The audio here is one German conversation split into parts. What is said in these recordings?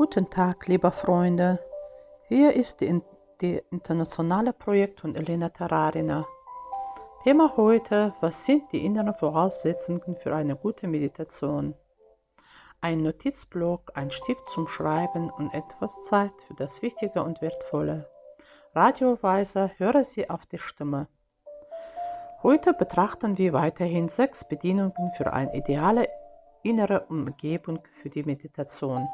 Guten Tag, liebe Freunde. Hier ist die internationale Projekt von Elena Tararina. Thema heute: Was sind die inneren Voraussetzungen für eine gute Meditation? Ein Notizblock, ein Stift zum Schreiben und etwas Zeit für das Wichtige und Wertvolle. Radioweise, höre Sie auf die Stimme. Heute betrachten wir weiterhin 6 Bedingungen für eine ideale innere Umgebung für die Meditation.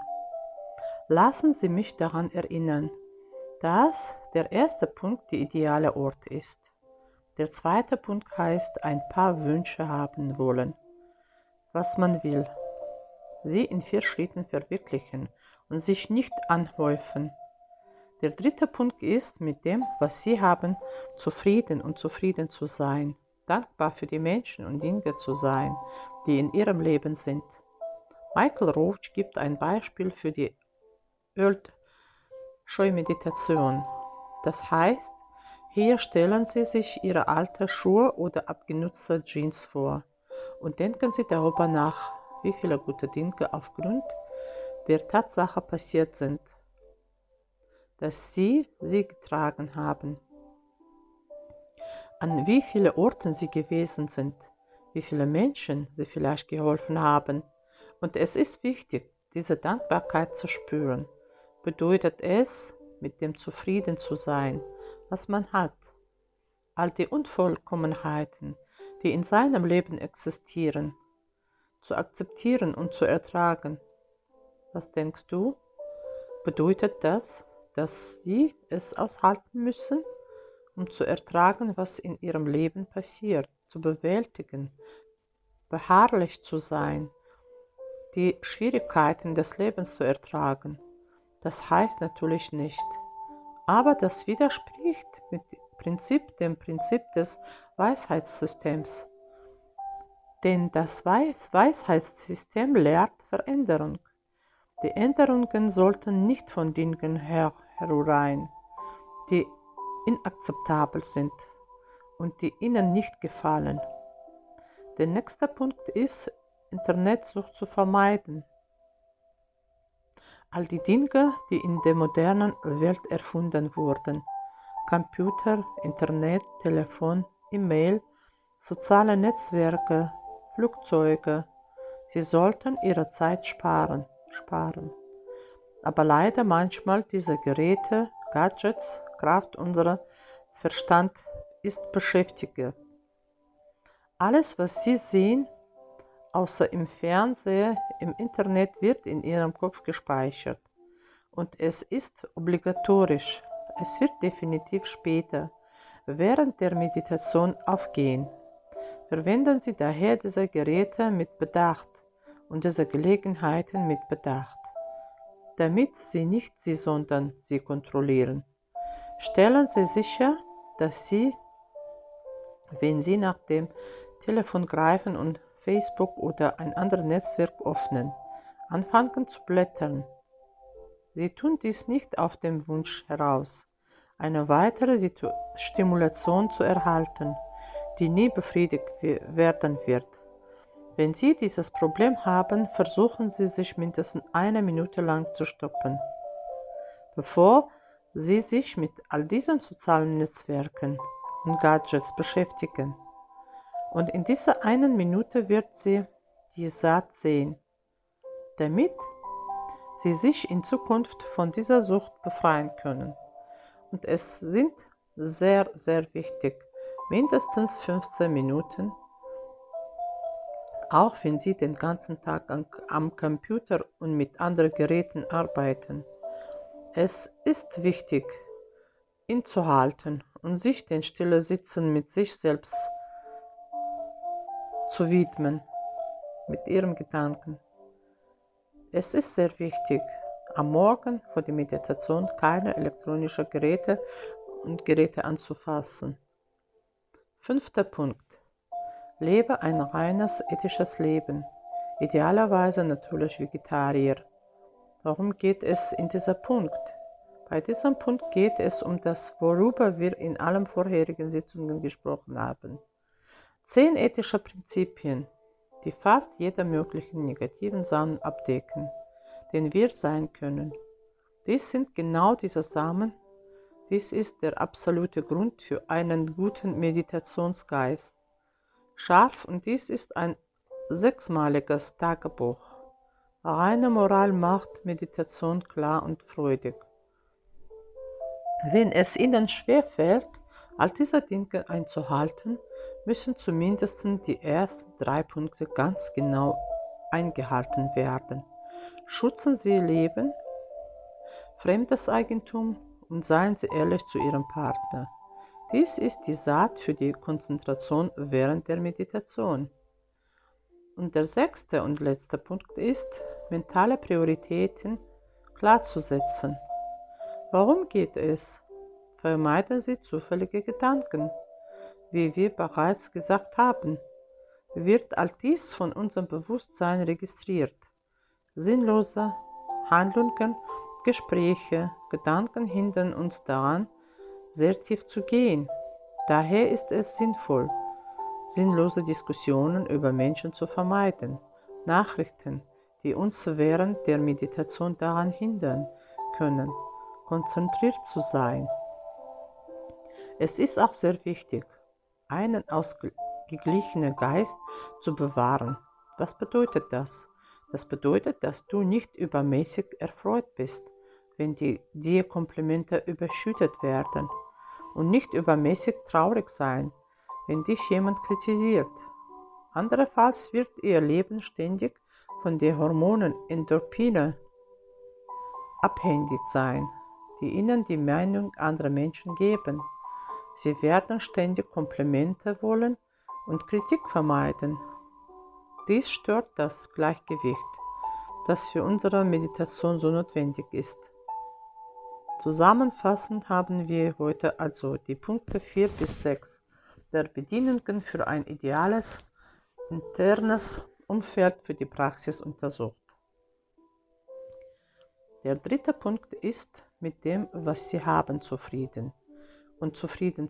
Lassen Sie mich daran erinnern, dass der erste Punkt der ideale Ort ist. Der zweite Punkt heißt, ein paar Wünsche haben wollen, was man will. Sie in 4 Schritten verwirklichen und sich nicht anhäufen. Der dritte Punkt ist, mit dem, was Sie haben, zufrieden zu sein, dankbar für die Menschen und Dinge zu sein, die in Ihrem Leben sind. Michael Rutsch gibt ein Beispiel für die Ölscheu-Meditation. Das heißt, hier stellen Sie sich Ihre alten Schuhe oder abgenutzte Jeans vor und denken Sie darüber nach, wie viele gute Dinge aufgrund der Tatsache passiert sind, dass Sie getragen haben, an wie vielen Orten Sie gewesen sind, wie viele Menschen Sie vielleicht geholfen haben. Und es ist wichtig, diese Dankbarkeit zu spüren. Bedeutet es, mit dem zufrieden zu sein, was man hat. All die Unvollkommenheiten, die in seinem Leben existieren, zu akzeptieren und zu ertragen. Was denkst du? Bedeutet das, dass sie es aushalten müssen, um zu ertragen, was in ihrem Leben passiert, zu bewältigen, beharrlich zu sein, die Schwierigkeiten des Lebens zu ertragen? Das heißt natürlich nicht, aber das widerspricht dem Prinzip des Weisheitssystems. Denn das Weisheitssystem lehrt Veränderung. Die Änderungen sollten nicht von Dingen herrühren, die inakzeptabel sind und die ihnen nicht gefallen. Der nächste Punkt ist, Internetsucht zu vermeiden. All die Dinge, die in der modernen Welt erfunden wurden, Computer, Internet, Telefon, E-Mail, soziale Netzwerke, Flugzeuge, sie sollten ihre Zeit sparen. Aber leider manchmal diese Geräte, Gadgets, Kraft unserer Verstand ist beschäftigt. Alles, was Sie sehen, außer im Fernsehen, im Internet, wird in Ihrem Kopf gespeichert. Und es ist obligatorisch. Es wird definitiv später, während der Meditation, aufgehen. Verwenden Sie daher diese Geräte mit Bedacht und diese Gelegenheiten mit Bedacht, damit Sie nicht sie, sondern sie kontrollieren. Stellen Sie sicher, dass Sie, wenn Sie nach dem Telefon greifen und Facebook oder ein anderes Netzwerk öffnen, anfangen zu blättern. Sie tun dies nicht auf dem Wunsch heraus, eine weitere Stimulation zu erhalten, die nie befriedigt werden wird. Wenn Sie dieses Problem haben, versuchen Sie, sich mindestens 1 Minute lang zu stoppen, bevor Sie sich mit all diesen sozialen Netzwerken und Gadgets beschäftigen. Und in dieser 1 Minute wird sie die Saat sehen, damit Sie sich in Zukunft von dieser Sucht befreien können. Und es sind sehr, sehr wichtig, mindestens 15 Minuten, auch wenn Sie den ganzen Tag am Computer und mit anderen Geräten arbeiten. Es ist wichtig, innezuhalten und sich den stillen Sitzen mit sich selbst zu widmen, mit Ihrem Gedanken. Es ist sehr wichtig, am Morgen vor der Meditation keine elektronischen Geräte anzufassen. 5. Punkt. Lebe ein reines ethisches Leben, idealerweise natürlich Vegetarier. Warum geht es in diesem Punkt? Bei diesem Punkt geht es um das, worüber wir in allen vorherigen Sitzungen gesprochen haben. 10 ethische Prinzipien, die fast jede möglichen negativen Sachen abdecken. den wir sein können. Dies sind genau diese Samen. Dies ist der absolute Grund für einen guten Meditationsgeist. Scharf, und dies ist ein sechsmaliges Tagebuch. Reine Moral macht Meditation klar und freudig. Wenn es Ihnen schwerfällt, all diese Dinge einzuhalten, müssen zumindest die ersten 3 Punkte ganz genau eingehalten werden. Schützen Sie Leben, fremdes Eigentum und seien Sie ehrlich zu Ihrem Partner. Dies ist die Saat für die Konzentration während der Meditation. Und der 6. und letzte Punkt ist, mentale Prioritäten klarzusetzen. Warum geht es? Vermeiden Sie zufällige Gedanken. Wie wir bereits gesagt haben, wird all dies von unserem Bewusstsein registriert. Sinnlose Handlungen, Gespräche, Gedanken hindern uns daran, sehr tief zu gehen. Daher ist es sinnvoll, sinnlose Diskussionen über Menschen zu vermeiden. Nachrichten, die uns während der Meditation daran hindern können, konzentriert zu sein. Es ist auch sehr wichtig, einen ausgeglichenen Geist zu bewahren. Was bedeutet das? Das bedeutet, dass du nicht übermäßig erfreut bist, wenn dir Komplimente überschüttet werden, und nicht übermäßig traurig sein, wenn dich jemand kritisiert. Andererfalls wird ihr Leben ständig von den Hormonen Endorphine abhängig sein, die ihnen die Meinung anderer Menschen geben. Sie werden ständig Komplimente wollen und Kritik vermeiden. Dies stört das Gleichgewicht, das für unsere Meditation so notwendig ist. Zusammenfassend haben wir heute also die Punkte 4 bis 6 der Bedingungen für ein ideales, internes Umfeld für die Praxis untersucht. Der 3. Punkt ist, mit dem, was Sie haben, zufrieden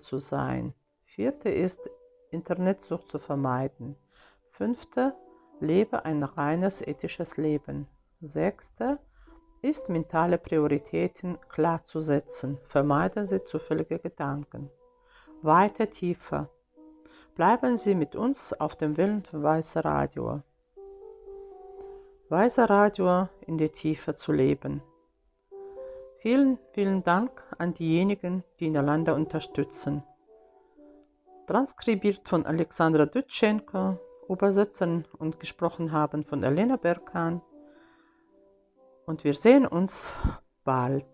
zu sein. 4. ist, Internetsucht zu vermeiden. 5. lebe ein reines ethisches Leben. 6. ist, mentale Prioritäten klar zu setzen. Vermeiden Sie zufällige Gedanken. Weiter tiefer. Bleiben Sie mit uns auf dem Wellen von Weißer Radio. Weißer Radio in der Tiefe zu leben. Vielen, vielen Dank an diejenigen, die Nalanda unterstützen. Transkribiert von Alexandra Dutschenko, übersetzen und gesprochen haben von Elena Berkan. Und wir sehen uns bald.